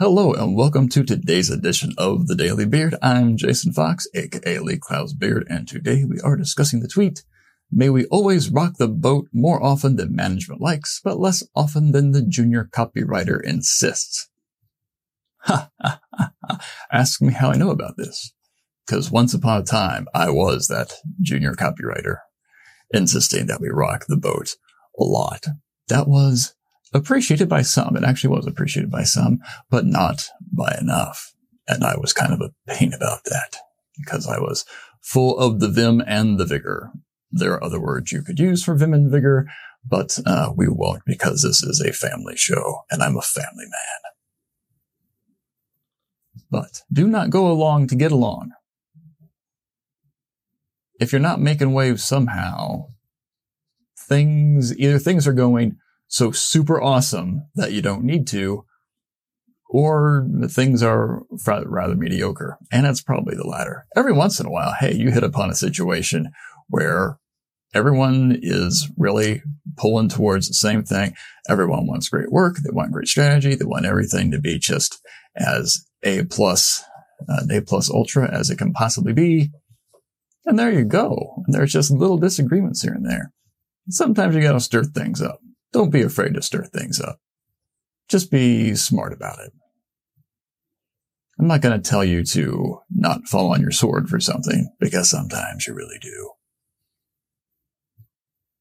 Hello and welcome to today's edition of The Daily Beard. I'm Jason Fox, aka Lee Clouds Beard, and today we are discussing the tweet, "May we always rock the boat more often than management likes, but less often than the junior copywriter insists." Ha ha ha ha. Ask me how I know about this. Because once upon a time, I was that junior copywriter insisting that we rock the boat a lot. That was appreciated by some. It actually was appreciated by some, but not by enough. And I was kind of a pain about that because I was full of the vim and the vigor. There are other words you could use for vim and vigor, but we won't, because this is a family show and I'm a family man. But do not go along to get along. If you're not making waves somehow, things are going so super awesome that you don't need to, or things are rather mediocre. And that's probably the latter. Every once in a while, hey, you hit upon a situation where everyone is really pulling towards the same thing. Everyone wants great work. They want great strategy. They want everything to be just as A plus ultra as it can possibly be. And there you go. There's just little disagreements here and there. Sometimes you got to stir things up. Don't be afraid to stir things up. Just be smart about it. I'm not going to tell you to not fall on your sword for something, because sometimes you really do.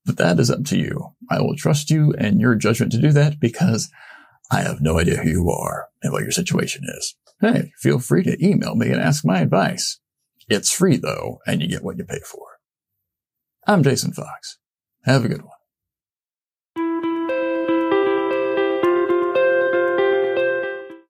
But that is up to you. I will trust you and your judgment to do that, because I have no idea who you are and what your situation is. Hey, feel free to email me and ask my advice. It's free, though, and you get what you pay for. I'm Jason Fox. Have a good one.